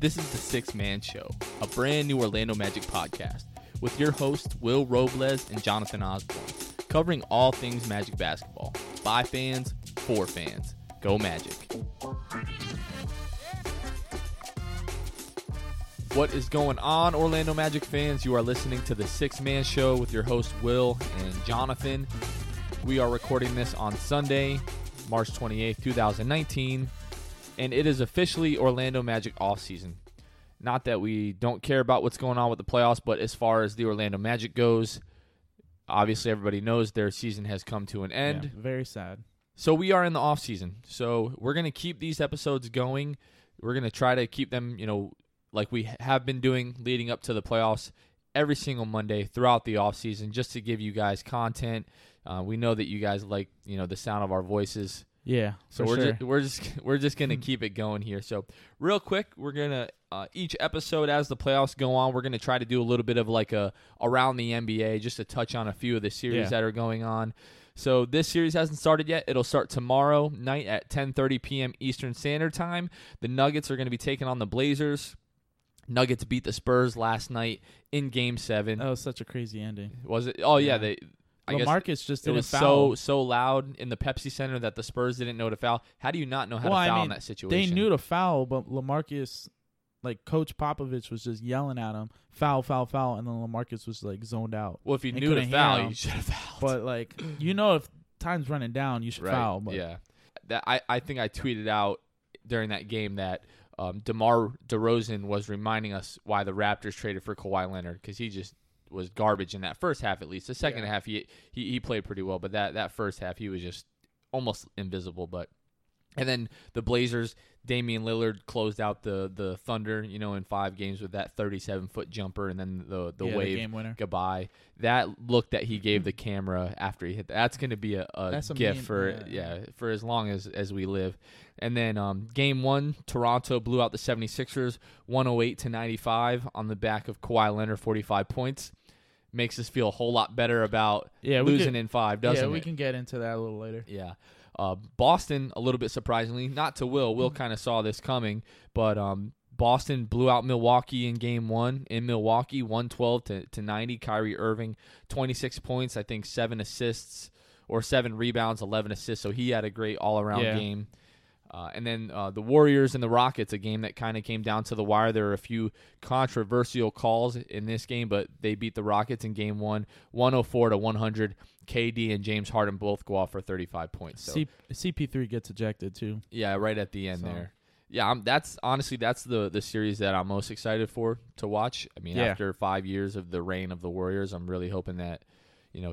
This is the Sixth Man Show, a brand new Orlando Magic podcast with your hosts Will Robles and Jonathan Osborne, covering all things Magic basketball, by fans, for fans. Go Magic. What is going on, Orlando Magic fans? You are listening to the Sixth Man Show with your hosts Will and Jonathan. We are recording this on Sunday, March 28th, 2019. And it is officially Orlando Magic offseason. Not that we don't care about what's going on with the playoffs, but as far as the Orlando Magic goes, obviously everybody knows their season has come to an end. Yeah, very sad. So we are in the offseason. So we're going to keep these episodes going. We're going to try to keep them, like we have been doing leading up to the playoffs every single Monday throughout the offseason, just to give you guys content. We know that you guys like, the sound of our voices. Yeah, so we're just gonna keep it going here. So real quick, we're gonna each episode as the playoffs go on, we're gonna try to do a little bit of like a around the NBA, just to touch on a few of the series that are going on. So this series hasn't started yet. It'll start tomorrow night at 10:30 p.m. Eastern Standard Time. The Nuggets are gonna be taking on the Blazers. Nuggets beat the Spurs last night in Game 7. That was such a crazy ending. Was it? Oh yeah, LaMarcus just did a foul. It was so loud in the Pepsi Center that the Spurs didn't know to foul. How do you not know how to foul in that situation? They knew to foul, but LaMarcus, Coach Popovich was just yelling at him, foul, foul, foul, and then LaMarcus was, zoned out. Well, if you knew to foul, you should have fouled. But, if time's running down, you should foul. But. Yeah. I think I tweeted out during that game that DeMar DeRozan was reminding us why the Raptors traded for Kawhi Leonard, because he just – was garbage in that first half, at least. The second half, he played pretty well, but that first half, he was just almost invisible. And then the Blazers, Damian Lillard closed out the Thunder, in 5 games with that 37-foot jumper, and then the wave the game winner. Goodbye. That look that he gave the camera after he hit that's going to be a gift for as long as we live. And then Game 1, Toronto blew out the 76ers 108-95 on the back of Kawhi Leonard, 45 points. Makes us feel a whole lot better about losing in 5, doesn't it? Yeah, we can get into that a little later. Yeah. Boston, a little bit surprisingly, not to Will. Will kind of saw this coming, but Boston blew out Milwaukee in Game 1. In Milwaukee, 112-90. Kyrie Irving, 26 points, I think 7 assists or 7 rebounds, 11 assists. So he had a great all-around game. And then the Warriors and the Rockets, a game that kind of came down to the wire. There were a few controversial calls in this game, but they beat the Rockets in Game 1, 104-100. KD and James Harden both go off for 35 points. So. CP3 gets ejected, too. Yeah, right at the end there. Yeah, that's the series that I'm most excited for to watch. I mean, after 5 years of the reign of the Warriors, I'm really hoping that,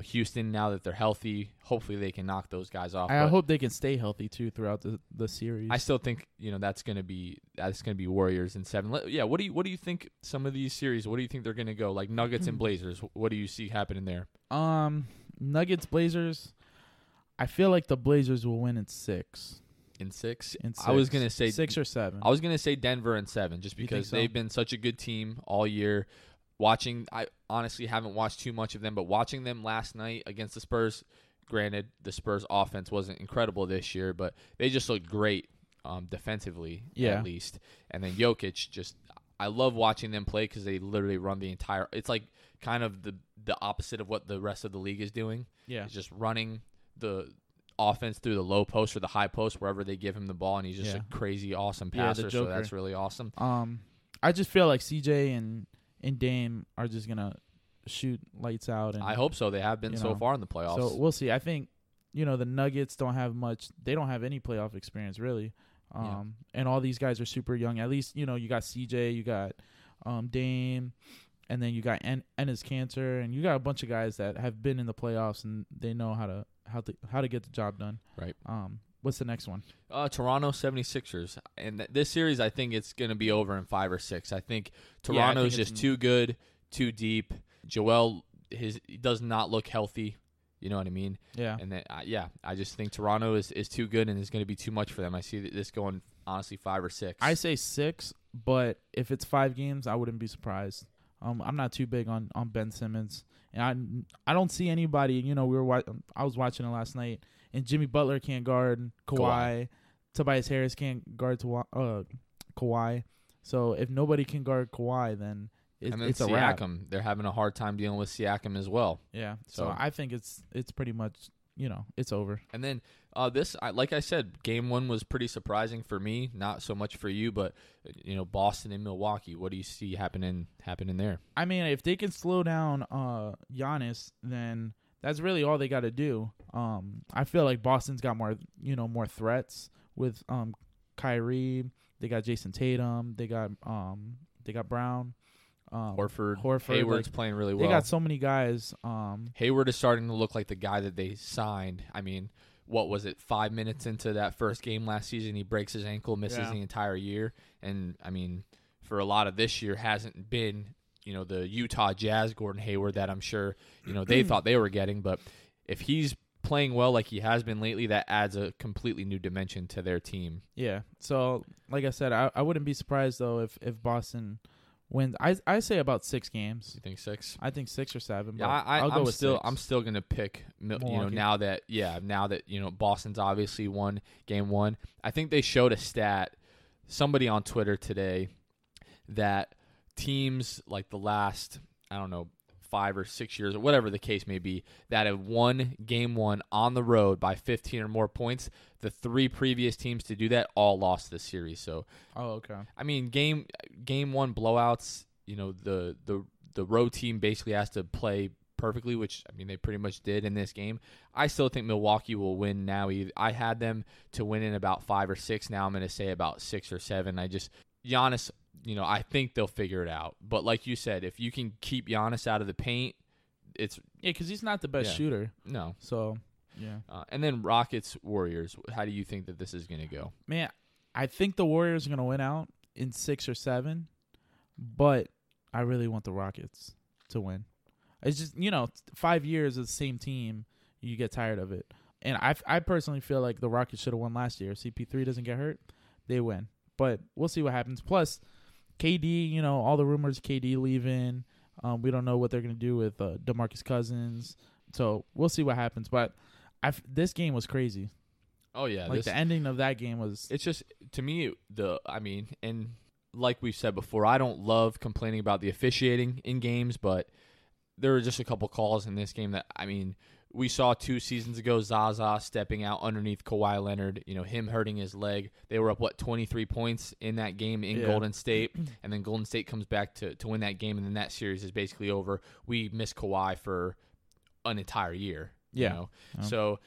Houston, now that they're healthy, hopefully they can knock those guys off. I hope they can stay healthy too throughout the series. I still think that's gonna be Warriors in 7. Yeah, what do you think some of these series? What do you think they're gonna go like? Nuggets and Blazers. What do you see happening there? Nuggets Blazers. I feel like the Blazers will win in 6. In 6? I was gonna say 6 or 7. I was gonna say Denver in 7, just because they've been such a good team all year. I honestly haven't watched too much of them, but watching them last night against the Spurs, granted, the Spurs offense wasn't incredible this year, but they just looked great defensively, at least. And then Jokic, I love watching them play because they literally run the entire – it's like kind of the opposite of what the rest of the league is doing. Yeah. It's just running the offense through the low post or the high post, wherever they give him the ball, and he's just a crazy, awesome passer, so that's really awesome. I just feel like CJ and Dame are just going to shoot lights out. And I hope so. They have been so far in the playoffs. So we'll see. I think, the Nuggets don't have much. They don't have any playoff experience, really. And all these guys are super young. At least, you got CJ, you got Dame, and then you got Enes Kanter, and you got a bunch of guys that have been in the playoffs, and they know how to get the job done. Right. What's the next one? Toronto 76ers. And this series, I think it's going to be over in 5 or 6. I think Toronto's just too good, too deep. Joel he does not look healthy. You know what I mean? Yeah. And then, I just think Toronto is too good and is going to be too much for them. I see this going, honestly, 5 or 6. I say 6, but if it's 5 games, I wouldn't be surprised. I'm not too big on Ben Simmons. And I don't see anybody, I was watching it last night. And Jimmy Butler can't guard Kawhi. Tobias Harris can't guard Kawhi. So if nobody can guard Kawhi, then it's a wrap. They're having a hard time dealing with Siakam as well. Yeah. So I think it's pretty much, you know, it's over. And then like I said, game one was pretty surprising for me. Not so much for you, but, you know, Boston and Milwaukee, what do you see happening there? I mean, if they can slow down Giannis, then that's really all they got to do. I feel like Boston's got more threats with Kyrie. They got Jason Tatum. They got Brown. Horford. Hayward's playing really well. They got so many guys. Hayward is starting to look like the guy that they signed. I mean, what was it? 5 minutes into that first game last season, he breaks his ankle, misses the entire year. And I mean, for a lot of this year, hasn't been, you know, the Utah Jazz Gordon Hayward that I'm sure, you know, they thought they were getting. But if he's playing well like he has been lately, that adds a completely new dimension to their team. Yeah. So, like I said, I wouldn't be surprised, though, if Boston wins. I say about 6 games. You think 6? I think 6 or 7. Yeah, I'll go with 6. I'm still gonna pick Milwaukee. You know, now that you know Boston's obviously won game one. I think they showed a stat, somebody on Twitter today, that teams like the last 5 or 6 years or whatever the case may be that have won game one on the road by 15 or more points, the 3 previous teams to do that all lost the series. So, okay. I mean, game one blowouts, you know, the road team basically has to play perfectly, which I mean they pretty much did in this game. I still think Milwaukee will win now. I had them to win in about 5 or 6. Now I'm going to say about 6 or 7. Giannis, you know, I think they'll figure it out. But like you said, if you can keep Giannis out of the paint, because he's not the best shooter. No. So, yeah. And then Rockets, Warriors. How do you think that this is going to go? Man, I think the Warriors are going to win out in 6 or 7, but I really want the Rockets to win. It's just, you know, 5 years of the same team, you get tired of it. And I personally feel like the Rockets should have won last year. CP3 doesn't get hurt, they win. But we'll see what happens. Plus, KD, you know, all the rumors, KD leaving. We don't know what they're going to do with DeMarcus Cousins. So we'll see what happens. But this game was crazy. Oh, yeah. Like, the ending of that game was... It's just, to me, and like we've said before, I don't love complaining about the officiating in games, but there were just a couple calls in this game that, I mean... We saw 2 seasons ago Zaza stepping out underneath Kawhi Leonard, you know, him hurting his leg. They were up, 23 points in that game in Golden State, and then Golden State comes back to win that game, and then that series is basically over. We missed Kawhi for an entire year, you know. Oh. So,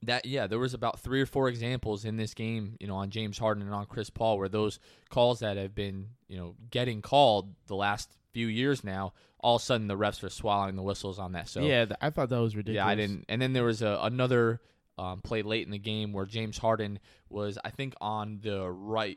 there was about 3 or 4 examples in this game, you know, on James Harden and on Chris Paul where those calls that have been, you know, getting called the last few years now, all of a sudden the refs are swallowing the whistles on that. So yeah, I thought that was ridiculous. Yeah, I didn't. And then there was another play late in the game where James Harden was, I think, on the right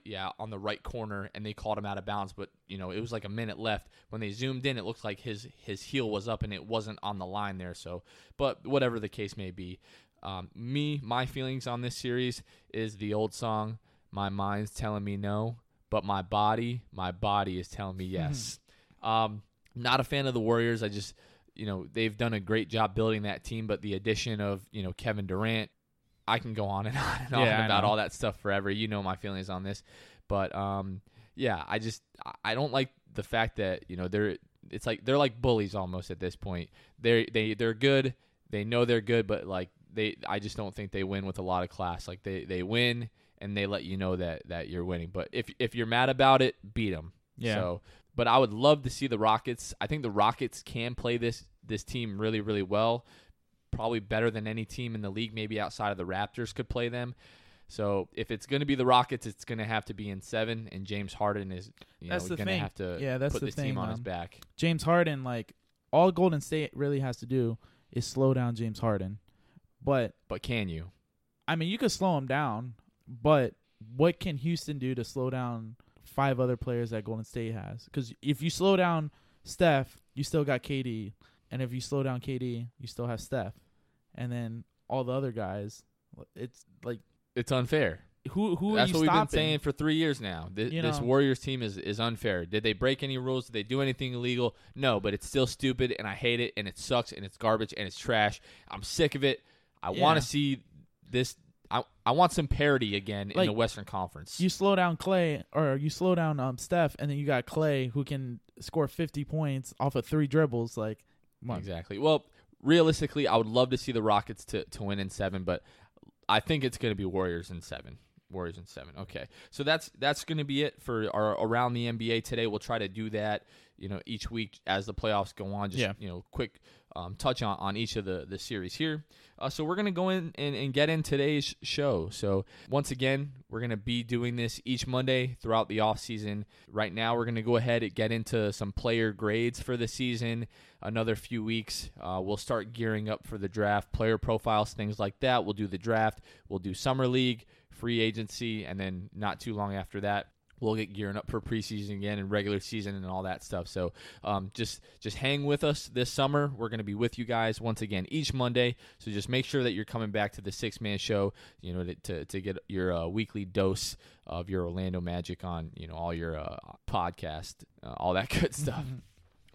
corner, and they called him out of bounds. But you know, it was like a minute left. When they zoomed in, it looked like his heel was up, and it wasn't on the line there. So, but whatever the case may be, my feelings on this series is the old song: "My mind's telling me no, but my body is telling me yes." Not a fan of the Warriors. I just, you know, they've done a great job building that team, but the addition of, you know, Kevin Durant, I can go on and on and on about all that stuff forever. You know my feelings on this, but I don't like the fact that, you know, they're like bullies almost at this point. They're good. They know they're good, but like I just don't think they win with a lot of class. Like they win and they let you know that you're winning. But if you're mad about it, beat them. Yeah. So. But I would love to see the Rockets. I think the Rockets can play this team really, really well, probably better than any team in the league, maybe outside of the Raptors could play them. So if it's going to be the Rockets, it's going to have to be in 7, and James Harden is going to have to put this team on his back. James Harden, like, all Golden State really has to do is slow down James Harden. But can you? I mean, you could slow him down, but what can Houston do to slow down 5 other players that Golden State has? Because if you slow down Steph, you still got KD. And if you slow down KD, you still have Steph. And then all the other guys, it's like... It's unfair. Who are you stopping? That's what we've been saying for 3 years now. This Warriors team is unfair. Did they break any rules? Did they do anything illegal? No, but it's still stupid, and I hate it, and it sucks, and it's garbage, and it's trash. I'm sick of it. I want to see this... I want some parity again, like, in the Western Conference. You slow down Clay, or you slow down Steph, and then you got Clay who can score 50 points off of 3 dribbles. Like, exactly. Well, realistically, I would love to see the Rockets to win in 7, but I think it's going to be Warriors in 7. Warriors in 7. Okay, so that's going to be it for our Around the NBA today. We'll try to do that, each week as the playoffs go on. Just quick touch on each of the series here. So we're going to go in and get in today's show. So once again, we're going to be doing this each Monday throughout the off season. Right now, we're going to go ahead and get into some player grades for the season. Another few weeks, we'll start gearing up for the draft, player profiles, things like that. We'll do the draft. We'll do summer league, free agency, and then not too long after that, we'll get gearing up for preseason again and regular season and all that stuff. So just hang with us this summer. We're going to be with you guys once again each Monday. So just make sure that you're coming back to the Sixth Man Show, to get your weekly dose of your Orlando Magic on, all your podcast, all that good stuff.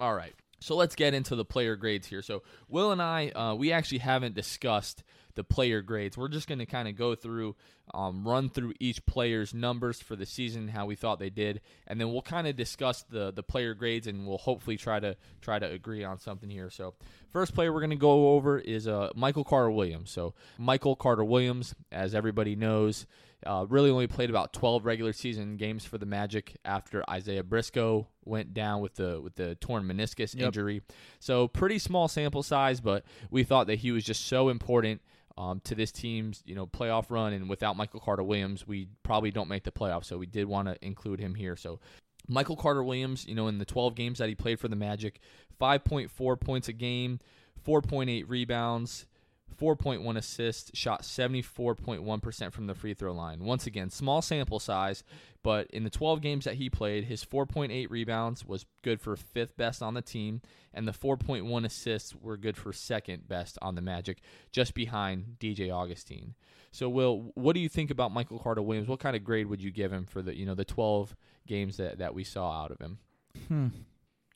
All right. So let's get into the player grades here. So Will and I, we actually haven't discussed the player grades. We're just going to kind of go through, run through each player's numbers for the season, how we thought they did, and then we'll kind of discuss the player grades, and we'll hopefully try to agree on something here. So first player we're going to go over is Michael Carter-Williams. So Michael Carter-Williams, as everybody knows, really only played about 12 regular season games for the Magic after Isaiah Briscoe went down with the torn meniscus injury. So pretty small sample size, but we thought that he was just so important to this team's playoff run. And without Michael Carter-Williams, we probably don't make the playoffs. So we did want to include him here. So Michael Carter-Williams, in the 12 games that he played for the Magic, 5.4 points a game, 4.8 rebounds, 4.1 assists, shot 74.1% from the free throw line. Once again, small sample size, but in the 12 games that he played, his 4.8 rebounds was good for 5th best on the team, and the 4.1 assists were good for 2nd best on the Magic, just behind DJ Augustine. So, Will, what do you think about Michael Carter-Williams? What kind of grade would you give him for the the 12 games that we saw out of him?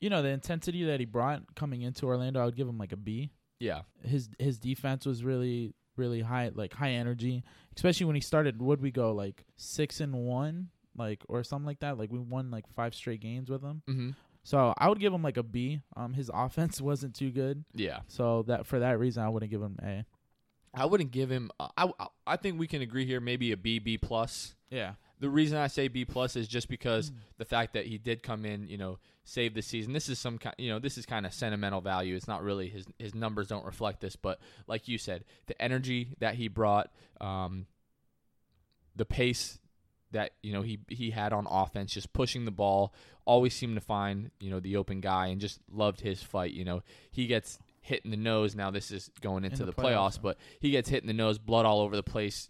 The intensity that he brought coming into Orlando, I would give him like a B. Yeah, his defense was really, really high, like high energy, especially when he started. Would we go like 6-1, like, or something like that? Like we won like 5 straight games with him. Mm-hmm. So I would give him like a B. His offense wasn't too good. Yeah. So that for that reason, I wouldn't give him A. I wouldn't give him. I think we can agree here. Maybe a B, B plus. Yeah. The reason I say B plus is just because the fact that he did come in, save the season. This is some kind, this is kind of sentimental value. It's not really his numbers don't reflect this, but like you said, the energy that he brought, the pace that he had on offense, just pushing the ball, always seemed to find the open guy, and just loved his fight. He gets hit in the nose. Now this is going into the playoffs, but he gets hit in the nose, blood all over the place.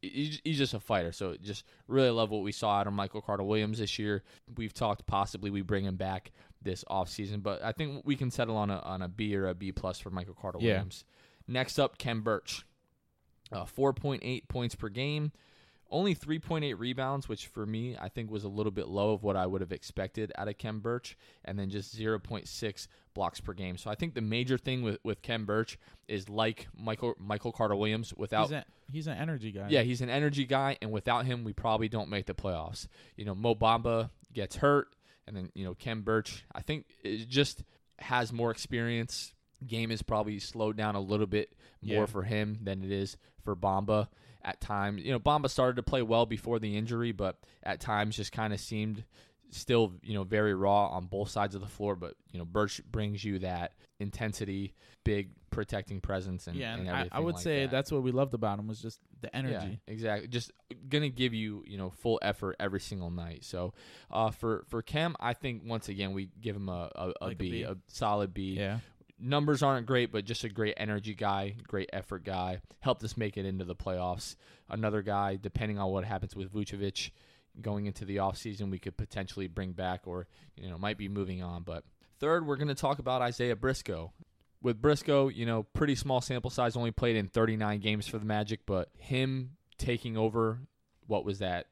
He's just a fighter, so just really love what we saw out of Michael Carter-Williams this year. We've talked possibly we bring him back this offseason, but I think we can settle on a B or a B-plus for Michael Carter-Williams. Yeah. Next up, Khem Birch. 4.8 points per game, only 3.8 rebounds, which for me I think was a little bit low of what I would have expected out of Khem Birch, and then just 0.6 blocks per game. So I think the major thing with Khem Birch is like Michael Carter-Williams. Without he's an energy guy. Yeah, he's an energy guy, and without him, we probably don't make the playoffs. Mo Bamba gets hurt, and then Khem Birch, I think, it just has more experience. Game is probably slowed down a little bit more for him than it is for Bamba. At times, Bamba started to play well before the injury, but at times just kind of seemed still, very raw on both sides of the floor. But, Birch brings you that intensity, big protecting presence. And everything I would like say that. That's what we loved about him was just the energy. Yeah, exactly. Just going to give you, full effort every single night. So for Khem, I think, once again, we give him a B, a solid B. Yeah. Numbers aren't great, but just a great energy guy, great effort guy. Helped us make it into the playoffs. Another guy, depending on what happens with Vucevic going into the offseason, we could potentially bring back or, might be moving on. But third, we're going to talk about Isaiah Briscoe. With Briscoe, pretty small sample size, only played in 39 games for the Magic, but him taking over, what was that,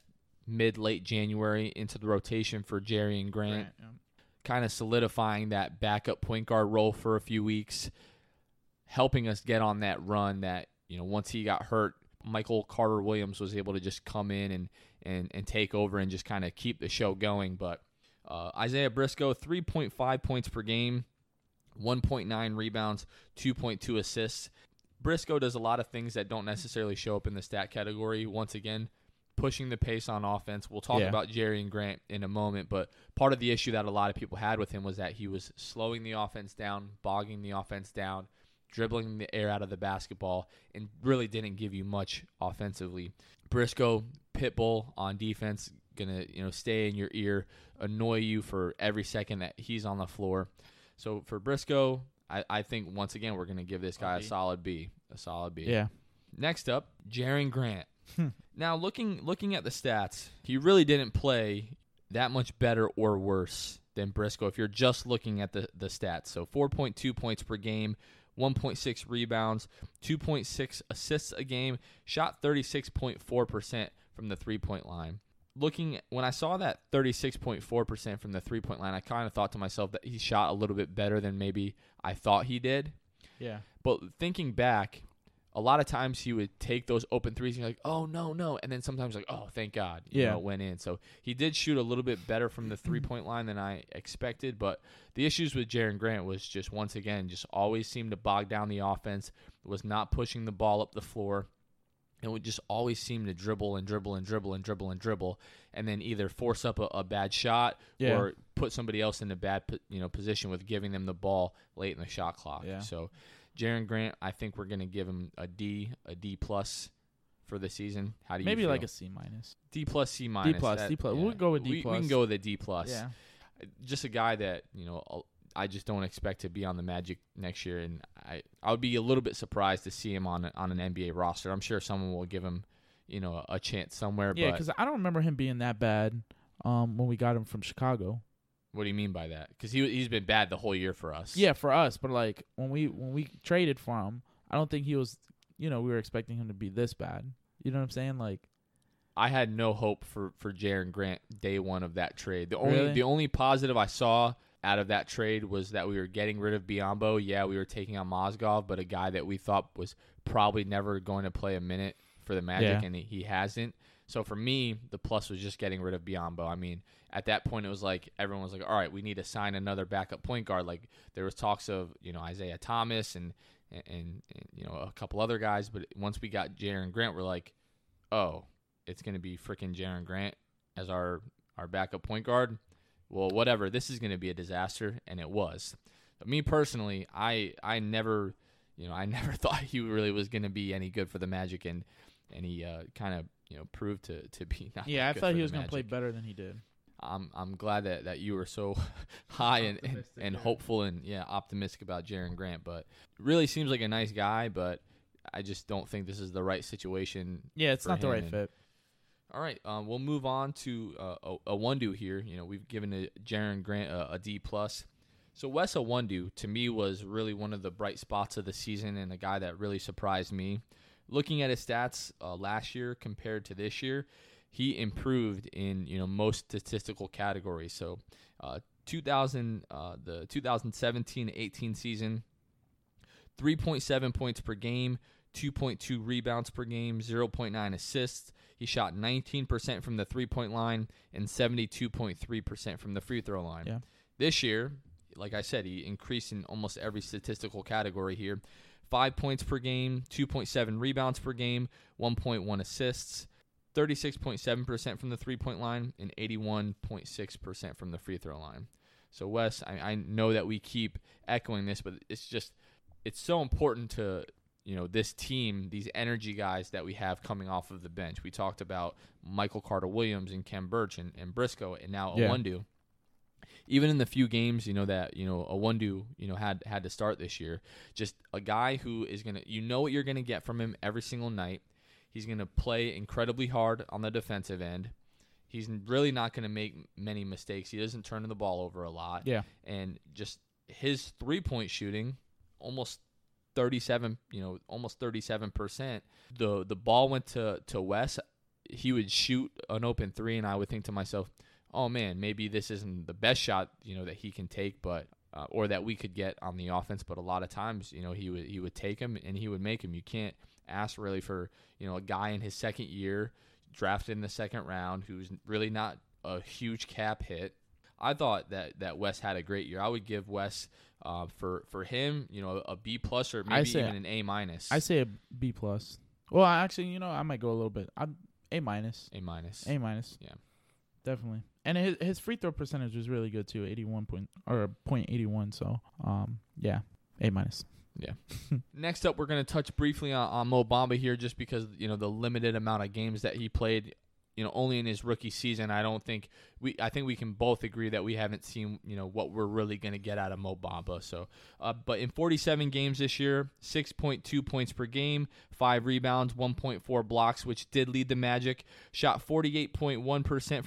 mid-late January into the rotation for Jerian Grant. Yeah. Kind of solidifying that backup point guard role for a few weeks, helping us get on that run that, once he got hurt, Michael Carter-Williams was able to just come in and take over and just kind of keep the show going. But Isaiah Briscoe, 3.5 points per game, 1.9 rebounds, 2.2 assists. Briscoe does a lot of things that don't necessarily show up in the stat category. Once again, pushing the pace on offense. We'll talk about Jerian Grant in a moment, but part of the issue that a lot of people had with him was that he was slowing the offense down, bogging the offense down, dribbling the air out of the basketball, and really didn't give you much offensively. Briscoe, pitbull on defense, gonna stay in your ear, annoy you for every second that he's on the floor. So for Briscoe, I think once again we're gonna give this guy a solid B. Yeah. Next up, Jerian Grant. Now looking at the stats, he really didn't play that much better or worse than Briscoe if you're just looking at the stats. So 4.2 points per game, 1.6 rebounds, 2.6 assists a game, shot 36.4% from the three-point line. When I saw that 36.4% from the three-point line, I kind of thought to myself that he shot a little bit better than maybe I thought he did. Yeah. But thinking back, a lot of times he would take those open threes and you're like, oh, no. And then sometimes like, oh, thank God, it went in. So he did shoot a little bit better from the three-point line than I expected. But the issues with Jerian Grant was just, once again, just always seemed to bog down the offense, was not pushing the ball up the floor, and would just always seem to dribble, and then either force up a bad shot or put somebody else in a bad position with giving them the ball late in the shot clock. Yeah. So Jerian Grant, I think we're going to give him a D plus for the season. How do you feel? Like a C minus. D plus. We'll go with D plus. We can go with a D plus. Yeah. Just a guy that, I just don't expect to be on the Magic next year, and I would be a little bit surprised to see him on an NBA roster. I'm sure someone will give him, a chance somewhere. Yeah, because I don't remember him being that bad when we got him from Chicago. What do you mean by that? Because he's been bad the whole year for us. Yeah, for us. But when we traded for him, I don't think he was. We were expecting him to be this bad. You know what I'm saying? I had no hope for Jerian Grant day one of that trade. The only positive I saw out of that trade was that we were getting rid of Biyombo. Yeah, we were taking on Mozgov, but a guy that we thought was probably never going to play a minute for the Magic, and he hasn't. So for me, the plus was just getting rid of Biyombo. I mean, at that point, it was like everyone was like, all right, we need to sign another backup point guard. Like there was talks of, Isaiah Thomas and a couple other guys. But once we got Jerian Grant, we're like, oh, it's going to be freaking Jerian Grant as our backup point guard. Well, whatever. This is going to be a disaster. And it was. But me personally, I never thought he really was going to be any good for the Magic. And he kind of, proved to be not. Yeah, I thought he was going to play better than he did. I'm glad that you were so high and hopeful and optimistic about Jerian Grant, but really seems like a nice guy, but I just don't think this is the right situation. Yeah, it's not the right fit. All right, we'll move on to Iwundu here. We've given Jerian Grant a D plus. So Wes Iwundu to me was really one of the bright spots of the season and a guy that really surprised me. Looking at his stats last year compared to this year, he improved in most statistical categories. So, 2017-18 season, 3.7 points per game, 2.2 rebounds per game, 0.9 assists. He shot 19% from the three-point line and 72.3% from the free throw line. Yeah. This year, like I said, he increased in almost every statistical category here. 5 points per game, 2.7 rebounds per game, 1.1 assists, 36.7% from the three-point line, and 81.6% from the free throw line. So, Wes, I know that we keep echoing this, but it's so important to this team, these energy guys that we have coming off of the bench. We talked about Michael Carter-Williams and Khem Birch and Briscoe and now Iwundu. Even in the few games, Iwundu, had to start this year. Just a guy who is going to, what you're going to get from him every single night. He's going to play incredibly hard on the defensive end. He's really not going to make many mistakes. He doesn't turn the ball over a lot. Yeah. And just his three-point shooting, almost 37, almost 37%. The ball went to Wes. He would shoot an open three, and I would think to myself, oh, man, maybe this isn't the best shot, that he can take, but or that we could get on the offense. But a lot of times, you know, he would take him and he would make him. You can't ask really for, you know, a guy in his second year, drafted in the second round, who's really not a huge cap hit. I thought that Wes had a great year. I would give Wes for him, you know, a B plus or maybe even an A minus. I say a B plus. Well, actually, you know, I might go a little bit. I'm A minus. A minus. A minus. Yeah, definitely. And his free throw percentage was really good too, 81.81. So, yeah, A minus. Yeah. Next up, we're going to touch briefly on Mo Bamba here, just because, you know, the limited amount of games that he played, you know, only in his rookie season. I think we can both agree that we haven't seen, you know, what we're really going to get out of Mo Bamba. So, but in 47 games this year, 6.2 points per game, 5 rebounds, 1.4 blocks, which did lead the Magic. Shot 48.1%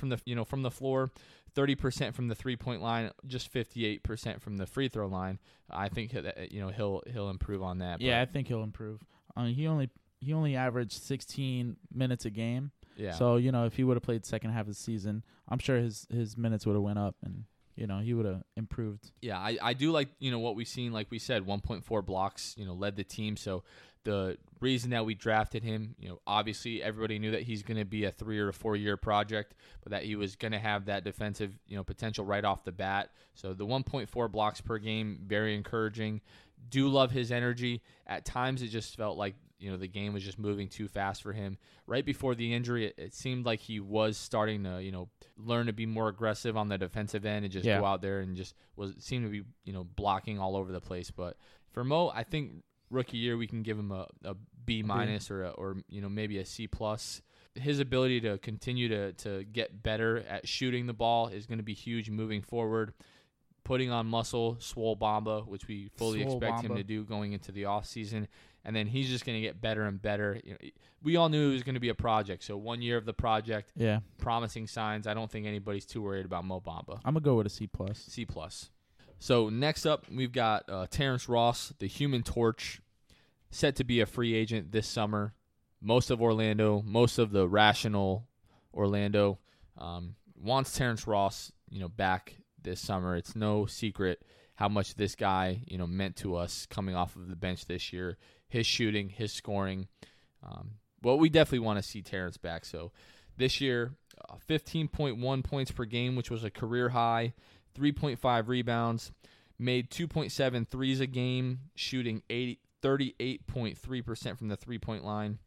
from the floor, 30% from the 3-point line, just 58% from the free throw line. I think he'll improve on that. Yeah, I think he'll improve. He only averaged 16 minutes a game. Yeah. So, you know, if he would have played second half of the season, I'm sure his minutes would have went up and, you know, he would have improved. Yeah, I do like, you know, what we've seen. Like we said, 1.4 blocks, you know, led the team. So the reason that we drafted him, you know, obviously everybody knew that he's going to be a 3 or 4 year project, but that he was going to have that defensive, you know, potential right off the bat. So the 1.4 blocks per game, very encouraging. Do love his energy. At times it just felt like, you know, the game was just moving too fast for him. Right before the injury, it seemed like he was starting to, you know, learn to be more aggressive on the defensive end and just go out there and just seemed to be, you know, blocking all over the place. But for Mo, I think rookie year we can give him a B minus or you know, maybe a C plus. His ability to continue to get better at shooting the ball is going to be huge moving forward. Putting on muscle, Swole Bamba, which we fully expect him to do going into the offseason. And then he's just going to get better and better. You know, we all knew it was going to be a project. So 1 year of the project, promising signs. I don't think anybody's too worried about Mo Bamba. I'm going to go with a C+. C+. So next up, we've got Terrence Ross, the Human Torch, set to be a free agent this summer. Most of the rational Orlando wants Terrence Ross, you know, back this summer. It's no secret how much this guy, you know, meant to us coming off of the bench this year. His shooting, his scoring. Well, we definitely want to see Terrence back. So this year, 15.1 points per game, which was a career high, 3.5 rebounds, made 2.7 threes a game, shooting 38.3% from the 3-point line,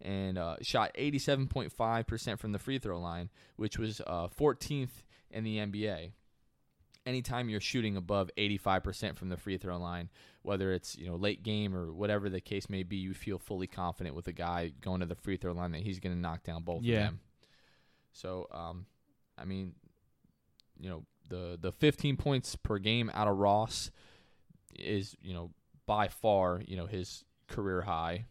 and shot 87.5% from the free throw line, which was 14th in the NBA. Anytime you're shooting above 85% from the free throw line, whether it's, you know, late game or whatever the case may be, you feel fully confident with a guy going to the free throw line that he's going to knock down both of them. So, I mean, you know, the 15 points per game out of Ross is, you know, by far, you know, his career high.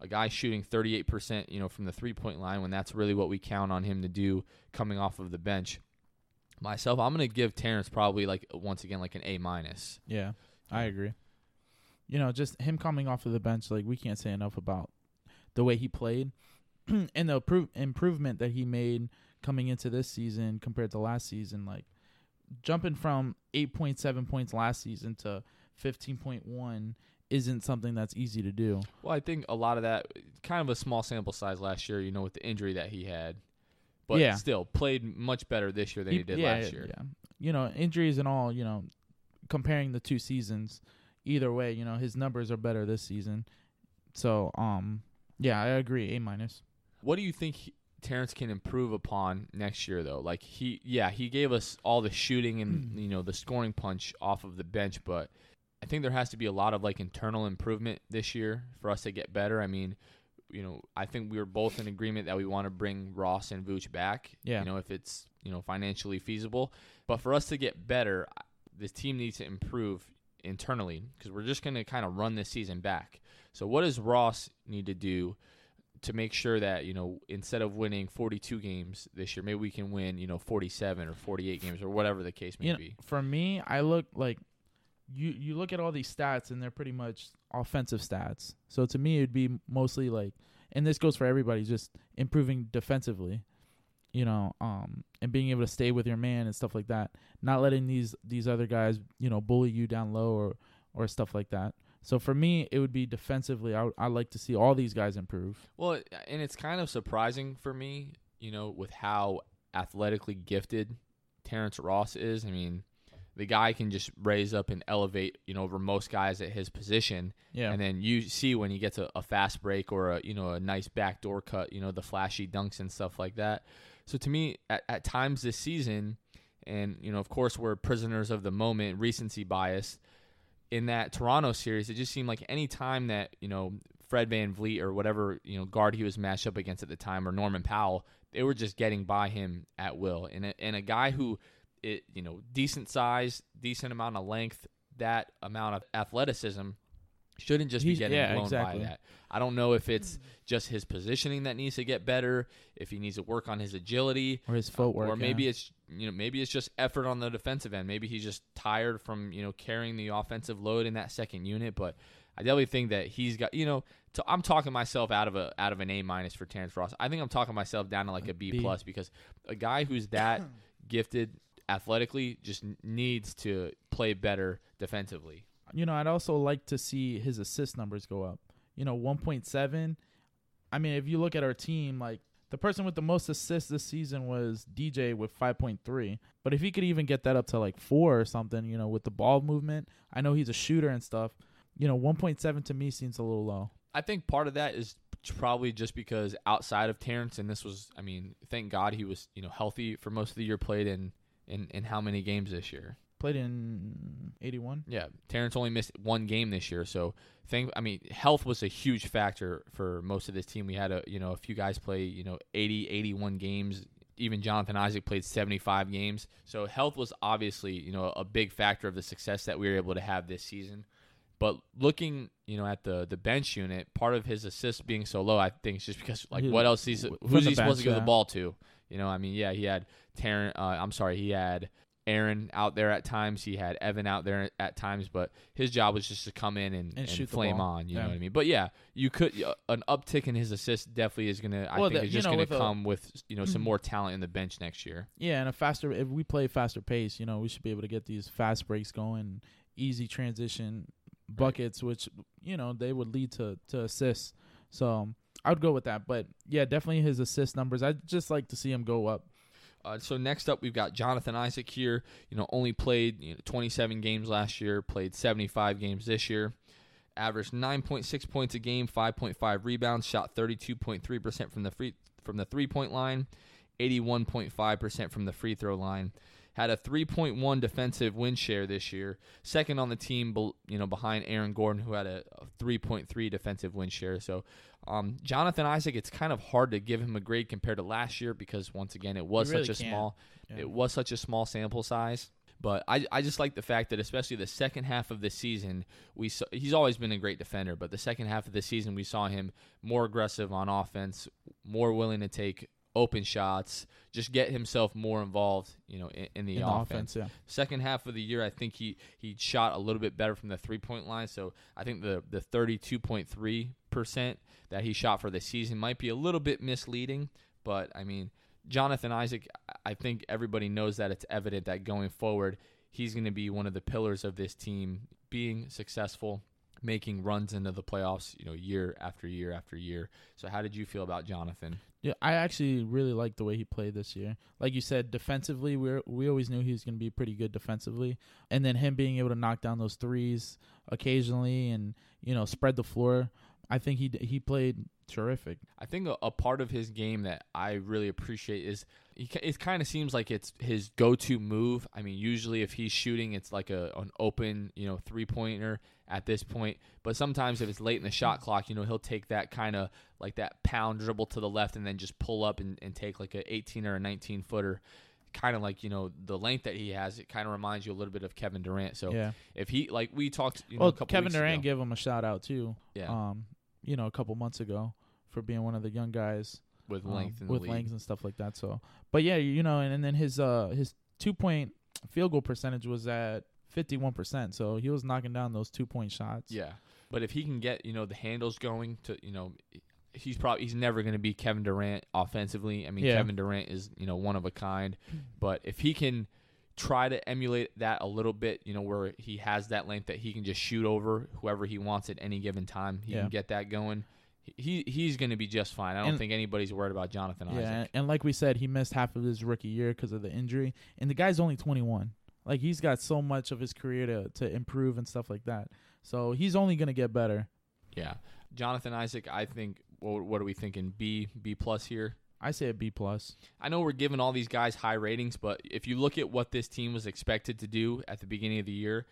A guy shooting 38%, you know, from the 3-point line when that's really what we count on him to do coming off of the bench. Myself, I'm going to give Terrence probably, like, once again, like an A minus. Yeah, I agree. You know, just him coming off of the bench, like, we can't say enough about the way he played and the improvement that he made coming into this season compared to last season. Like, jumping from 8.7 points last season to 15.1 isn't something that's easy to do. Well, I think a lot of that, kind of a small sample size last year, you know, with the injury that he had. But still, played much better this year than he did last year. Yeah. You know, injuries and all, you know, comparing the two seasons, either way, you know, his numbers are better this season. So, yeah, I agree, A-. What do you think Terrence can improve upon next year, though? Like, he gave us all the shooting and, you know, the scoring punch off of the bench, but I think there has to be a lot of, like, internal improvement this year for us to get better. I mean, you know, I think we were both in agreement that we want to bring Ross and Vooch back, you know, if it's, you know, financially feasible. But for us to get better, this team needs to improve internally because we're just going to kind of run this season back. So what does Ross need to do to make sure that, you know, instead of winning 42 games this year, maybe we can win, you know, 47 or 48 games or whatever the case may be? For me, I look like you look at all these stats, and they're pretty much offensive stats. So to me, it'd be mostly like, and this goes for everybody, just improving defensively. you know, and being able to stay with your man and stuff like that, not letting these other guys, you know, bully you down low or stuff like that. So for me, it would be defensively. I'd like to see all these guys improve. Well, and it's kind of surprising for me, you know, with how athletically gifted Terrence Ross is. I mean, the guy can just raise up and elevate, you know, over most guys at his position. Yeah. And then you see when he gets a fast break or a, you know, a nice backdoor cut, you know, the flashy dunks and stuff like that. So to me, at times this season, and, you know, of course we're prisoners of the moment, recency bias, in that Toronto series, it just seemed like any time that, you know, Fred VanVleet or whatever, you know, guard he was matched up against at the time, or Norman Powell, they were just getting by him at will. And a guy who, you know, decent size, decent amount of length, that amount of athleticism, shouldn't just be getting blown by that. I don't know if it's just his positioning that needs to get better, if he needs to work on his agility or his footwork, or maybe it's, you know, maybe it's just effort on the defensive end. Maybe he's just tired from, you know, carrying the offensive load in that second unit. But I definitely think that he's got, you know, I'm talking myself out of an A minus for Terrence Ross. I think I'm talking myself down to like a B plus, because a guy who's that gifted athletically just needs to play better defensively. You know, I'd also like to see his assist numbers go up. You know, 1.7. I mean, if you look at our team, like, the person with the most assists this season was DJ with 5.3. But if he could even get that up to, like, 4 or something, you know, with the ball movement, I know he's a shooter and stuff. You know, 1.7 to me seems a little low. I think part of that is probably just because outside of Terrence, and this was, I mean, thank God he was, you know, healthy for most of the year, played in how many games this year? Played in 81. Yeah, Terrence only missed one game this year, so health was a huge factor for most of this team. We had a few guys play, you know, 80, 81 games. Even Jonathan Isaac played 75 games. So health was obviously, you know, a big factor of the success that we were able to have this season. But looking, you know, at the bench unit, part of his assist being so low, I think it's just because, like, what else who's he supposed to give the ball to? You know, I mean, yeah, he had Aaron out there at times. He had Evan out there at times, but his job was just to come in and shoot, flame on. You know what I mean? But yeah, you could an uptick in his assist definitely is gonna. I think it's just gonna come with, you know, some more talent in the bench next year. Yeah, and if we play faster pace, you know, we should be able to get these fast breaks going, easy transition buckets, right, which, you know, they would lead to assists. So I would go with that. But yeah, definitely his assist numbers. I'd just like to see him go up. So next up, we've got Jonathan Isaac here. You know, only played 27 games last year, played 75 games this year. Averaged 9.6 points a game, 5.5 rebounds, shot 32.3% from the three-point line, 81.5% from the free throw line. Had a 3.1 defensive win share this year, second on the team, you know, behind Aaron Gordon, who had a 3.3 defensive win share. So Jonathan Isaac, it's kind of hard to give him a grade compared to last year because, once again, it was such a small sample size. But I just like the fact that, especially the second half of the season, he's always been a great defender, but the second half of the season we saw him more aggressive on offense, more willing to take open shots, just get himself more involved, you know, in the offense. Yeah. Second half of the year, I think he shot a little bit better from the three-point line, so I think the 32.3% that he shot for the season might be a little bit misleading, but, I mean, Jonathan Isaac, I think everybody knows that it's evident that going forward, he's going to be one of the pillars of this team being successful, making runs into the playoffs, you know, year after year after year. So how did you feel about Jonathan? Yeah, I actually really like the way he played this year. Like you said, defensively, we always knew he was going to be pretty good defensively. And then him being able to knock down those threes occasionally and, you know, spread the floor, I think he played terrific. I think a part of his game that I really appreciate is it kind of seems like it's his go-to move. I mean, usually if he's shooting, it's like an open, you know, three-pointer at this point. But sometimes if it's late in the shot clock, you know, he'll take that kind of like that pound dribble to the left and then just pull up and take like a 18 or a 19-footer. Kind of like, you know, the length that he has, it kind of reminds you a little bit of Kevin Durant. So yeah, if he, like we talked, you know, a couple Kevin weeks Durant ago, gave him a shout out too. Yeah. You know, a couple months ago for being one of the young guys with length and stuff like that. So, but yeah, you know, and then his 2-point field goal percentage was at 51%. So he was knocking down those 2-point shots. Yeah, but if he can get, you know, the handles going to, you know, he's never going to be Kevin Durant offensively. I mean, yeah. Kevin Durant is, one of a kind. But if he can try to emulate that a little bit, where he has that length that he can just shoot over whoever he wants at any given time, he can get that going. He's going to be just fine. I don't think anybody's worried about Jonathan Isaac. Yeah, and like we said, he missed half of his rookie year because of the injury. And the guy's only 21. Like, he's got so much of his career to improve and stuff like that. So he's only going to get better. Yeah. Jonathan Isaac, I think, what are we thinking? B plus here? I say a B plus. I know we're giving all these guys high ratings, but if you look at what this team was expected to do at the beginning of the year,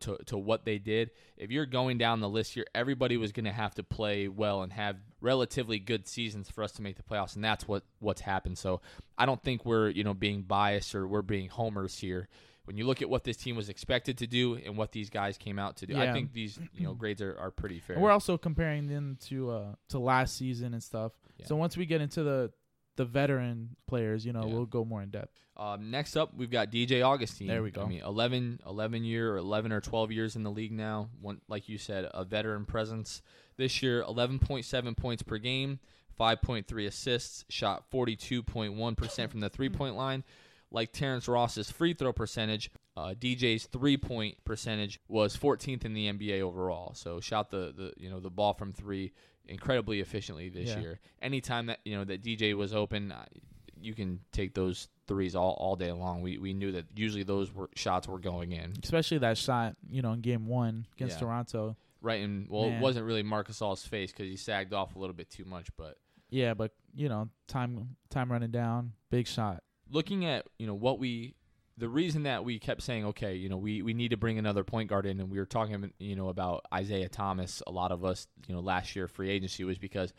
to what they did, if you're going down the list here, everybody was going to have to play well and have relatively good seasons for us to make the playoffs, and that's what's happened. So I don't think we're being biased or we're being homers here. When you look at what this team was expected to do and what these guys came out to do, I think these grades are pretty fair. And we're also comparing them to last season and stuff. Yeah. So once we get into the veteran players, we'll go more in depth. Next up, we've got DJ Augustine. There we go. I mean, 11 or 12 years in the league now. One, like you said, a veteran presence. This year, 11.7 points per game, 5.3 assists, shot 42.1% from the three-point line. Like Terrence Ross's free throw percentage, DJ's three-point percentage was 14th in the NBA overall. So shot the ball from three incredibly efficiently this year. Anytime that that DJ was open, you can take those threes all day long. We knew that usually those shots were going in. Especially that shot, in game one against Toronto. Right, and it wasn't really Marcus All's face because he sagged off a little bit too much, but yeah, but time running down, big shot. Looking at, the reason that we kept saying, okay, we need to bring another point guard in, and we were talking, about Isaiah Thomas, a lot of us, last year free agency, was because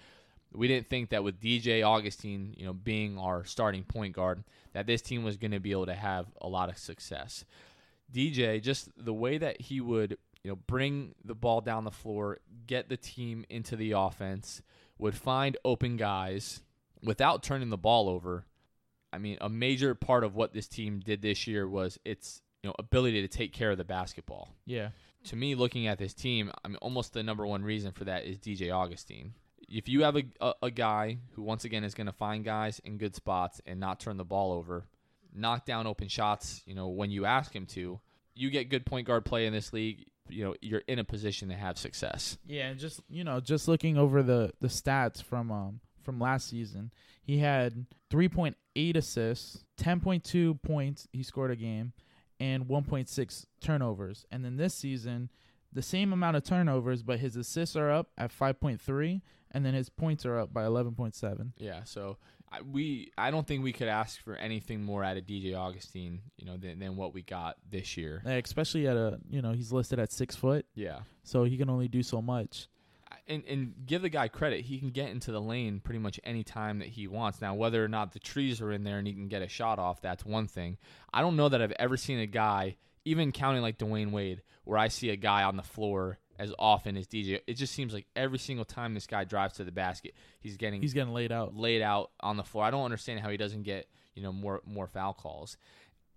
we didn't think that with DJ Augustine, being our starting point guard, that this team was going to be able to have a lot of success. DJ, just the way that he would, bring the ball down the floor, get the team into the offense, would find open guys without turning the ball over. I mean, a major part of what this team did this year was its ability to take care of the basketball. Yeah. To me, looking at this team, I mean, almost the number one reason for that is DJ Augustine. If you have a guy who, once again, is going to find guys in good spots and not turn the ball over, knock down open shots, when you ask him to, you get good point guard play in this league, you're in a position to have success. Yeah, and just, looking over the stats from last season, he had 3.8 assists, 10.2 points he scored a game, and 1.6 turnovers. And then this season, the same amount of turnovers, but his assists are up at 5.3, and then his points are up by 11.7. Yeah, so I don't think we could ask for anything more out of DJ Augustine, than what we got this year. Especially at he's listed at 6 foot. Yeah. So he can only do so much. And give the guy credit. He can get into the lane pretty much any time that he wants. Now, whether or not the trees are in there and he can get a shot off, that's one thing. I don't know that I've ever seen a guy, even counting like Dwayne Wade, where I see a guy on the floor as often as DJ. It just seems like every single time this guy drives to the basket, he's getting laid out on the floor. I don't understand how he doesn't get more foul calls.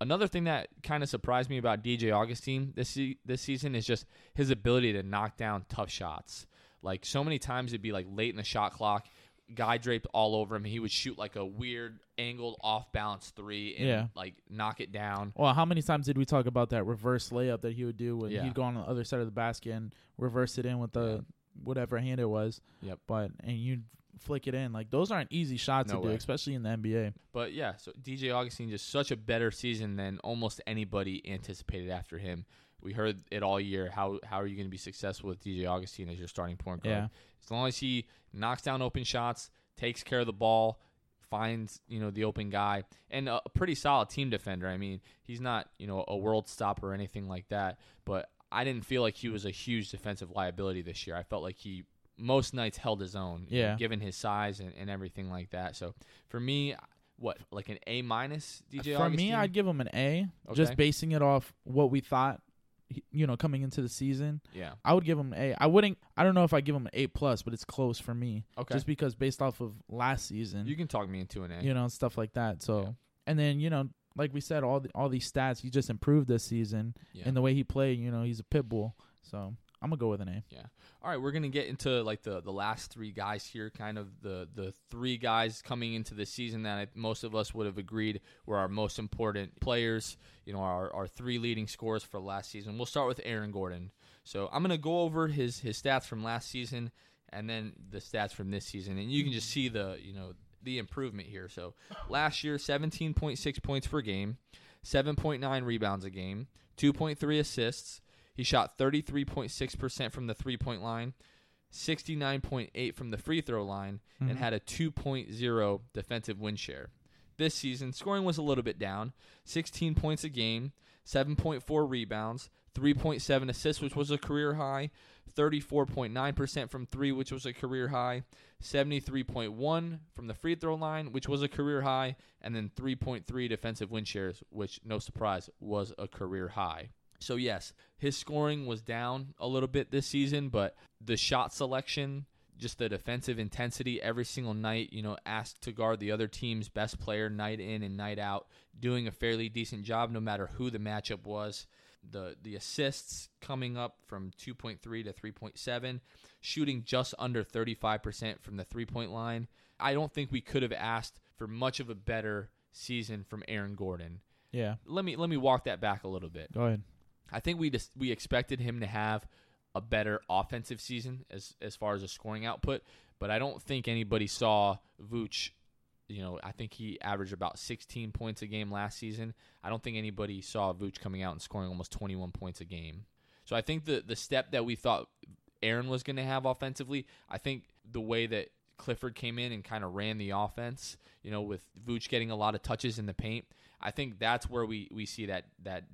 Another thing that kind of surprised me about DJ Augustine this season is just his ability to knock down tough shots. Like, so many times it'd be like late in the shot clock, guy draped all over him. He would shoot like a weird angled off balance three and like knock it down. Well, how many times did we talk about that reverse layup that he would do when he'd go on the other side of the basket and reverse it in with the whatever hand it was? Yep. And you'd flick it in. Like, those aren't easy shots to do, especially in the NBA. But yeah, so DJ Augustine, just such a better season than almost anybody anticipated after him. We heard it all year. How are you going to be successful with DJ Augustine as your starting point guard? Yeah. As long as he knocks down open shots, takes care of the ball, finds the open guy, and a pretty solid team defender. I mean, he's not a world stopper or anything like that, but I didn't feel like he was a huge defensive liability this year. I felt like he most nights held his own, given his size and everything like that. So for me, what, like an A minus DJ Augustine? For me, I'd give him an A, just basing it off what we thought. Coming into the season, I would give him an A. I don't know if I give him an A plus, but it's close for me. Okay, just because based off of last season, you can talk me into an A. Stuff like that. So, and then like we said, all these stats he just improved this season, and the way he played. He's a pit bull. So I'm going to go with an A. Yeah. All right, we're going to get into like the last three guys here, kind of the three guys coming into this season that most of us would have agreed were our most important players, you know, our three leading scorers for last season. We'll start with Aaron Gordon. So I'm going to go over his stats from last season and then the stats from this season. And you can just see the improvement here. So last year, 17.6 points per game, 7.9 rebounds a game, 2.3 assists. He shot 33.6% from the three-point line, 69.8% from the free throw line, and had a 2.0 defensive win share. This season, scoring was a little bit down, 16 points a game, 7.4 rebounds, 3.7 assists, which was a career high, 34.9% from three, which was a career high, 73.1% from the free throw line, which was a career high, and then 3.3 defensive win shares, which, no surprise, was a career high. So, yes, his scoring was down a little bit this season, but the shot selection, just the defensive intensity every single night, you know, asked to guard the other team's best player night in and night out, doing a fairly decent job no matter who the matchup was. The assists coming up from 2.3 to 3.7, shooting just under 35% from the three-point line. I don't think we could have asked for much of a better season from Aaron Gordon. Yeah. Let me walk that back a little bit. Go ahead. I think we expected him to have a better offensive season as far as a scoring output, but I don't think anybody saw Vooch. You know, I think he averaged about 16 points a game last season. I don't think anybody saw Vooch coming out and scoring almost 21 points a game. So I think the step that we thought Aaron was going to have offensively, I think the way that Clifford came in and kind of ran the offense, you know, with Vooch getting a lot of touches in the paint, I think that's where we see that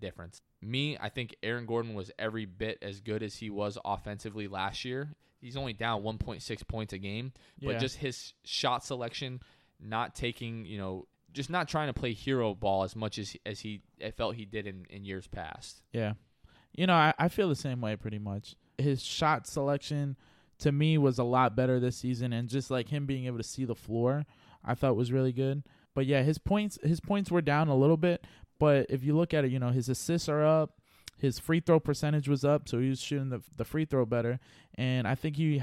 difference. I think Aaron Gordon was every bit as good as he was offensively last year. He's only down 1.6 points a game, but just his shot selection, not taking, you know, just not trying to play hero ball as much as I felt he did in years past. Yeah. You know, I feel the same way pretty much. His shot selection to me was a lot better this season, and just like him being able to see the floor, I thought was really good. But yeah, his points were down a little bit. But if you look at it, you know, his assists are up, his free throw percentage was up, so he was shooting the free throw better. And I think he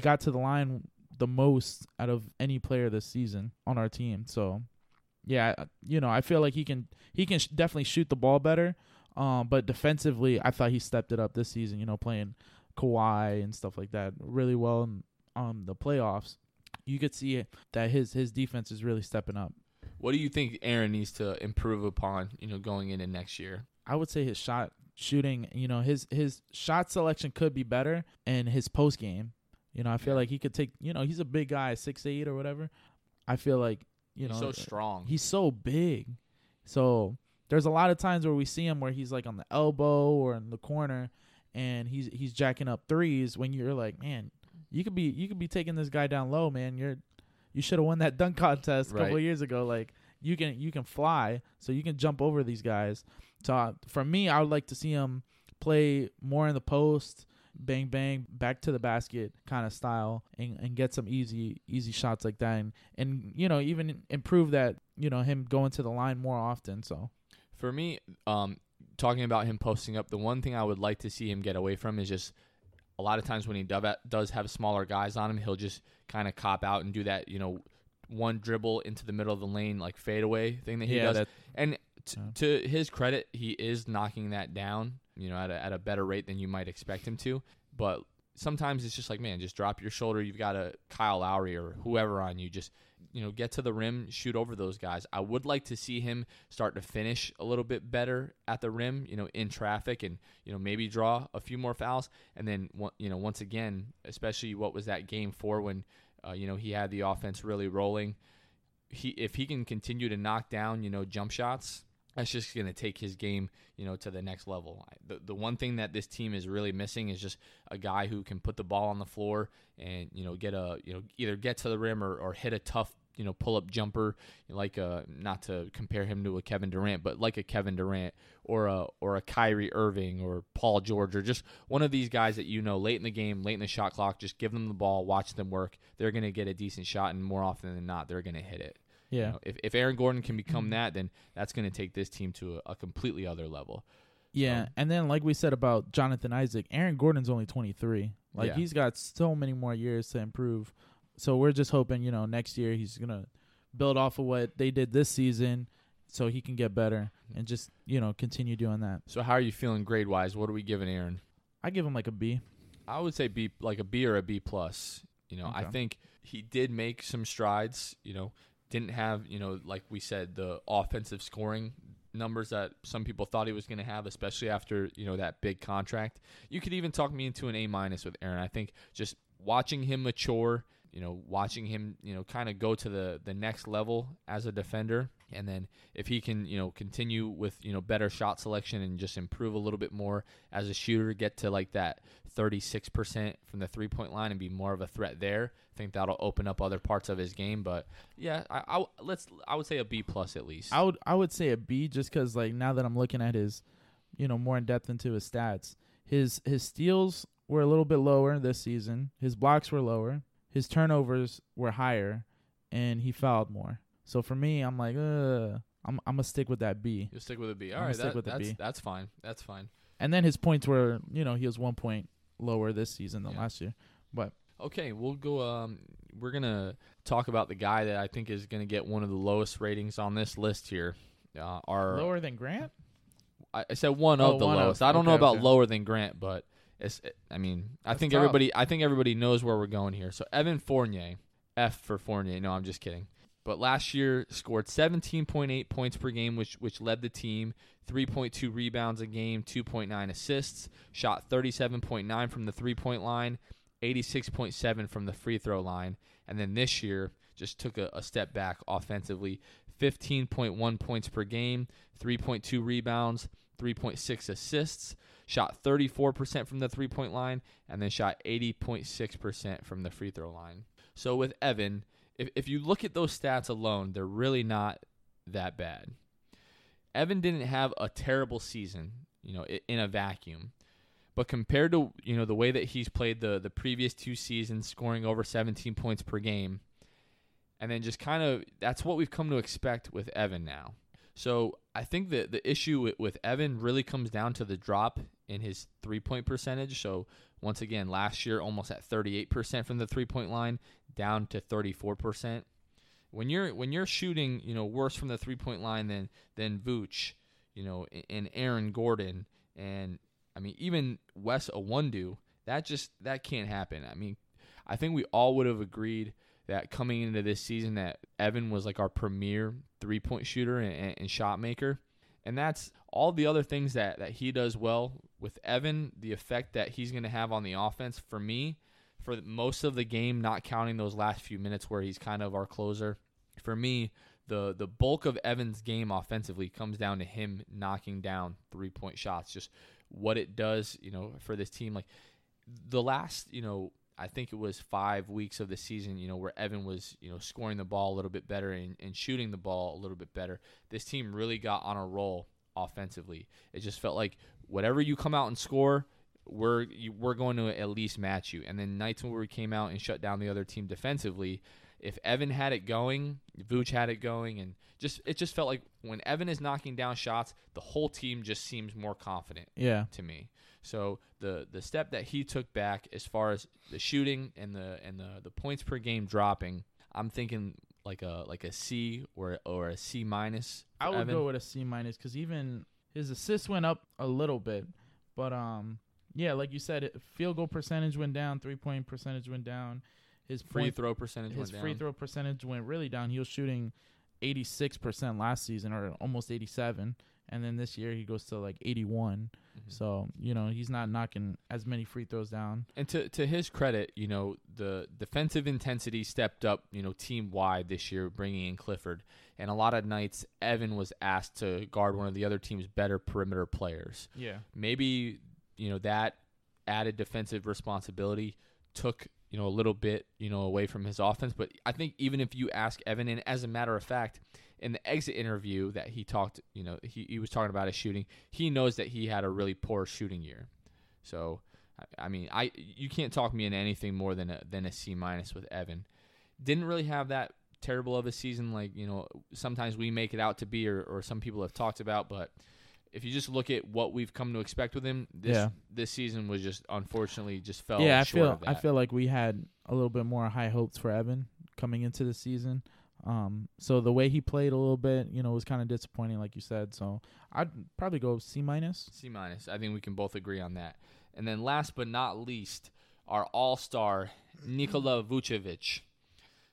got to the line the most out of any player this season on our team. So, yeah, you know, I feel like he can definitely shoot the ball better. But defensively, I thought he stepped it up this season, you know, playing Kawhi and stuff like that really well in the playoffs. You could see that his defense is really stepping up. What do you think Aaron needs to improve upon, you know, going into next year? I would say his shooting, you know, his shot selection could be better, and his post game. You know, I feel like he could take, you know, he's a big guy, 6'8" or whatever. I feel like, he's so strong. He's so big. So there's a lot of times where we see him where he's like on the elbow or in the corner, and he's jacking up threes when you're like, man, you could be taking this guy down low, man. You should have won that dunk contest a couple of years ago. Like you can fly, so you can jump over these guys. So for me, I would like to see him play more in the post. Bang, bang, back to the basket kind of style, and get some easy shots like that. And, you know, even improve that, you know, him going to the line more often. So for me, talking about him posting up, the one thing I would like to see him get away from is just a lot of times when he does have smaller guys on him, he'll just kind of cop out and do that, you know, one dribble into the middle of the lane, like fadeaway thing that he does. To his credit, he is knocking that down, you know, at a better rate than you might expect him to. But sometimes it's just like, man, just drop your shoulder. You've got a Kyle Lowry or whoever on you. Just, you know, get to the rim, shoot over those guys. I would like to see him start to finish a little bit better at the rim, you know, in traffic, and, you know, maybe draw a few more fouls. And then, you know, once again, especially what was that Game 4 when, you know, he had the offense really rolling. If he can continue to knock down, you know, jump shots, that's just going to take his game, you know, to the next level. The one thing that this team is really missing is just a guy who can put the ball on the floor and, you know, either get to the rim or hit a tough, you know, pull-up jumper, like not to compare him to a Kevin Durant, but like a Kevin Durant or a Kyrie Irving or Paul George, or just one of these guys that, you know, late in the game, late in the shot clock, just give them the ball, watch them work. They're going to get a decent shot, and more often than not, they're going to hit it. Yeah. You know, if Aaron Gordon can become that, then that's going to take this team to a completely other level. Yeah, and then like we said about Jonathan Isaac, Aaron Gordon's only 23. Like, he's got so many more years to improve. So we're just hoping, you know, next year he's going to build off of what they did this season so he can get better and just, you know, continue doing that. So how are you feeling grade-wise? What are we giving Aaron? I give him like a B. I would say B, like a B or a B+. You know, okay. I think he did make some strides, you know, didn't have, you know, like we said, the offensive scoring numbers that some people thought he was going to have, especially after, you know, that big contract. You could even talk me into an A- with Aaron. I think just watching him mature, you know, watching him, you know, kind of go to the next level as a defender. And then if he can, you know, continue with, you know, better shot selection and just improve a little bit more as a shooter, get to like that 36% from the 3-point line and be more of a threat there, I think that'll open up other parts of his game. But yeah, I would say a B+ at least. I would say a B just because, like, now that I'm looking at his, you know, more in depth into his stats, his steals were a little bit lower this season. His blocks were lower. His turnovers were higher, and he fouled more. So for me, I'm like, I'm gonna stick with that B. You'll stick with a B. All right, that's fine. That's fine. And then his points were, you know, he was 1 point lower this season than last year. But okay, we'll go. We're gonna talk about the guy that I think is gonna get one of the lowest ratings on this list here. Lower than Grant? I said one of the lowest. I don't know about lower than Grant, but. I think everybody knows where we're going here. So Evan Fournier, F for Fournier. No, I'm just kidding. But last year scored 17.8 points per game, which led the team, 3.2 rebounds a game, 2.9 assists, shot 37.9 from the 3-point line, 86.7 from the free throw line. And then this year just took a step back offensively, 15.1 points per game, 3.2 rebounds, 3.6 assists, shot 34% from the 3-point line, and then shot 80.6% from the free throw line. So with Evan, if you look at those stats alone, they're really not that bad. Evan didn't have a terrible season, you know, in a vacuum. But compared to, you know, the way that he's played the previous two seasons, scoring over 17 points per game, and then just kind of that's what we've come to expect with Evan now. So I think that the issue with Evan really comes down to the drop in his 3-point percentage. So once again, last year almost at 38% from the 3-point line, down to 34%. When you're shooting, you know, worse from the 3-point line than Vooch, you know, and Aaron Gordon, and I mean even Wes Iwundu, that can't happen. I mean, I think we all would have agreed that coming into this season that Evan was like our premier 3-point shooter and shot maker. And that's all the other things that he does well with Evan, the effect that he's going to have on the offense for me, for most of the game, not counting those last few minutes where he's kind of our closer. For me, the bulk of Evan's game offensively comes down to him knocking down 3-point shots, just what it does, you know, for this team. Like the last, you know, I think it was 5 weeks of the season, you know, where Evan was, you know, scoring the ball a little bit better and shooting the ball a little bit better. This team really got on a roll offensively. It just felt like whatever you come out and score, we're going to at least match you. And then nights where we came out and shut down the other team defensively, if Evan had it going, Vooch had it going, and it just felt like when Evan is knocking down shots, the whole team just seems more confident to me. So the step that he took back as far as the shooting and the points per game dropping, I'm thinking like a C or a C-. I would go with a C- because even his assists went up a little bit, but yeah, like you said, field goal percentage went down, 3-point percentage went down, his free throw percentage went really down. He was shooting 86% last season or almost 87%. And then this year he goes to like 81%. Mm-hmm. So, you know, he's not knocking as many free throws down. And to his credit, you know, the defensive intensity stepped up, you know, team-wide this year, bringing in Clifford. And a lot of nights Evan was asked to guard one of the other team's better perimeter players. Yeah. Maybe, you know, that added defensive responsibility took, you know, a little bit, you know, away from his offense. But I think even if you ask Evan, and as a matter of fact, in the exit interview that he talked, you know, he was talking about his shooting. He knows that he had a really poor shooting year. So, I mean, you can't talk me into anything more than a C- with Evan. Didn't really have that terrible of a season like, you know, sometimes we make it out to be or some people have talked about, but if you just look at what we've come to expect with him, this season was just unfortunately just fell short of that. I feel like we had a little bit more high hopes for Evan coming into the season. So the way he played a little bit, was kind of disappointing, like you said. So I'd probably go C-. C-. I think we can both agree on that. And then last but not least, our all-star, Nikola Vucevic.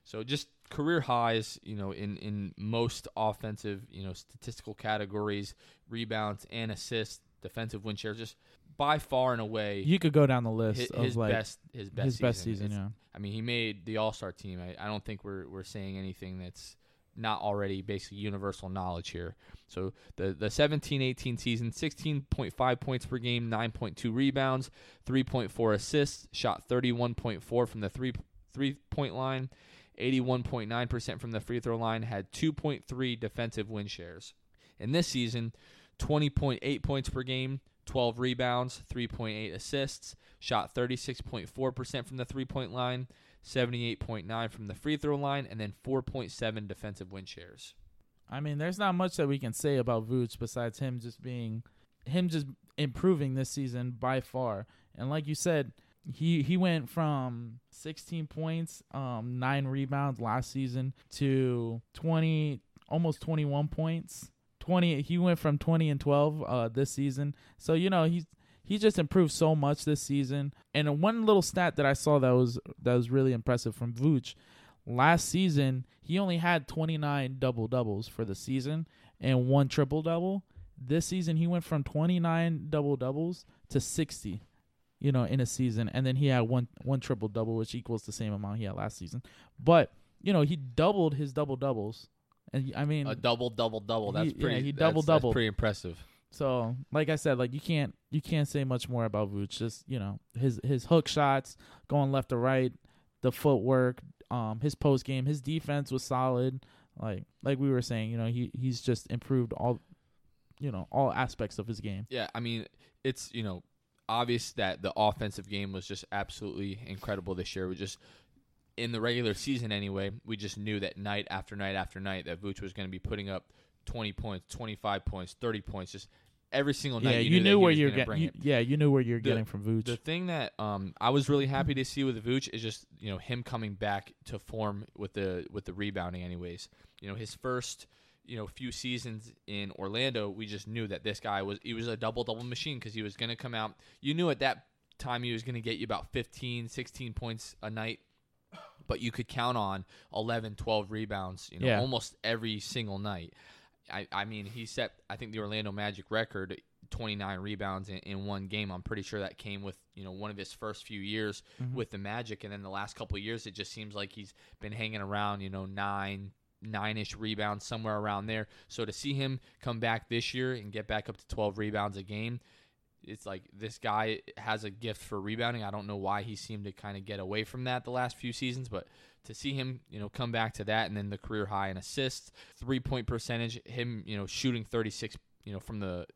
So just career highs, in most offensive, statistical categories, rebounds and assists, defensive win share, just by far and away. You could go down the list his best season. Yeah. I mean, he made the All-Star team. I don't think we're saying anything that's not already basically universal knowledge here. So the 17-18 season, 16.5 points per game, 9.2 rebounds, 3.4 assists, shot 31.4 from the three-point line, 81.9% from the free throw line, had 2.3 defensive win shares. In this season, 20.8 points per game, 12 rebounds, 3.8 assists, shot 36.4% from the three-point line, 78.9 from the free throw line, and then 4.7 defensive win shares. I mean, there's not much that we can say about Vooch besides him just improving this season by far. And like you said, he went from 16 points, 9 rebounds last season to almost 21 points. He went from 20 and 12 this season. So, he just improved so much this season. And one little stat that I saw that was really impressive from Vooch, last season he only had 29 double-doubles for the season and 1 triple-double. This season he went from 29 double-doubles to 60, in a season. And then he had one triple-double, which equals the same amount he had last season. But, he doubled his double-doubles. And I mean, a double. That's pretty impressive. So, like I said, you can't say much more about Vooch. Just his hook shots, going left to right, the footwork, his post game, his defense was solid. Like we were saying, he's just improved all aspects of his game. Yeah, I mean, it's obvious that the offensive game was just absolutely incredible this year. In the regular season anyway, we just knew that night after night after night that Vooch was going to be putting up 20 points, 25 points, 30 points, just every single night. Yeah, you knew where you're getting from Vooch. The thing that I was really happy to see with Vooch is just him coming back to form with the rebounding. Anyways, his first few seasons in Orlando, we just knew that this guy was a double-double machine because he was going to come out. You knew at that time he was going to get you about 15, 16 points a night. But you could count on 11, 12 rebounds, almost every single night. I mean, he set, I think, the Orlando Magic record, 29 rebounds in one game. I'm pretty sure that came with, one of his first few years with the Magic. And then the last couple of years, it just seems like he's been hanging around, 9-ish rebounds, somewhere around there. So to see him come back this year and get back up to 12 rebounds a game, it's like this guy has a gift for rebounding. I don't know why he seemed to kind of get away from that the last few seasons, but to see him, come back to that, and then the career high in assists, 3-point percentage, him, shooting 36, from the,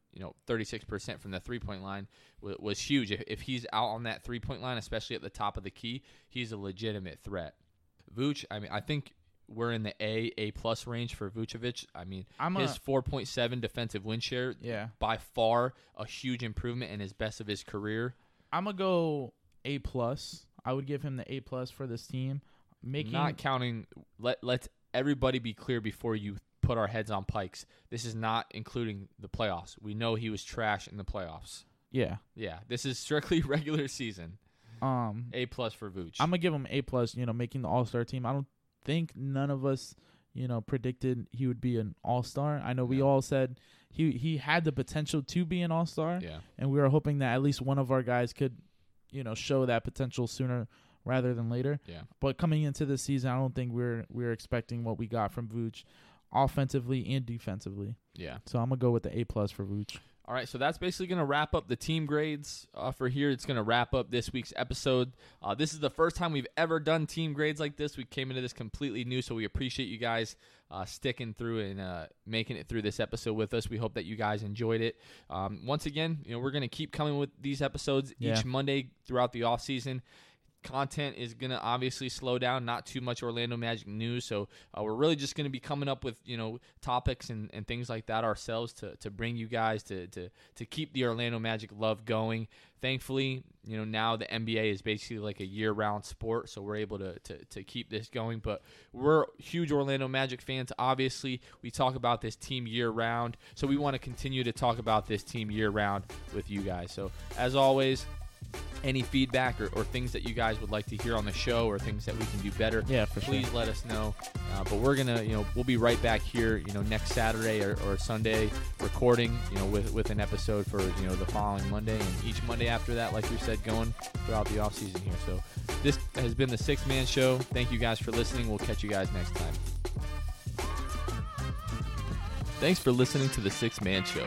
36% from the 3-point line was huge. If he's out on that 3-point line, especially at the top of the key, he's a legitimate threat. Vooch, I mean, I think we're in the A-plus range for Vucevic. I mean, his 4.7 defensive win share, by far a huge improvement and his best of his career. I'm going to go A-plus. I would give him the A-plus for this team. Not counting – let's everybody be clear before you put our heads on pikes. This is not including the playoffs. We know he was trash in the playoffs. Yeah. Yeah, this is strictly regular season. A-plus for Vuce. I'm going to give him A-plus, making the All-Star team. I don't – think none of us, predicted he would be an all-star. I know we all said he had the potential to be an all-star, and we were hoping that at least one of our guys could, show that potential sooner rather than later. Yeah. But coming into this season, I don't think we're expecting what we got from Vooch offensively and defensively. Yeah. So I'm going to go with the A-plus for Vooch. All right, so that's basically going to wrap up the team grades for here. It's going to wrap up this week's episode. This is the first time we've ever done team grades like this. We came into this completely new, so we appreciate you guys sticking through and making it through this episode with us. We hope that you guys enjoyed it. Once again, we're going to keep coming with these episodes each Monday throughout the offseason. content is going to obviously slow down, not too much Orlando Magic news. So we're really just going to be coming up with, you know, topics and things like that ourselves to bring you guys to keep the Orlando Magic love going. Thankfully, you know, now the NBA is basically like a year-round sport, so we're able to keep this going. But we're huge Orlando Magic fans, obviously. We talk about this team year-round, so we want to continue to talk about this team year-round with you guys. So, as always, any feedback or things that you guys would like to hear on the show or things that we can do better, please let us know. But we're going to, you know, we'll be right back here, you know, next Saturday or Sunday recording, you know, with an episode for, you know, the following Monday and each Monday after that, like we said, going throughout the offseason here. So this has been the Sixth Man Show. Thank you guys for listening. We'll catch you guys next time. Thanks for listening to the Sixth Man Show.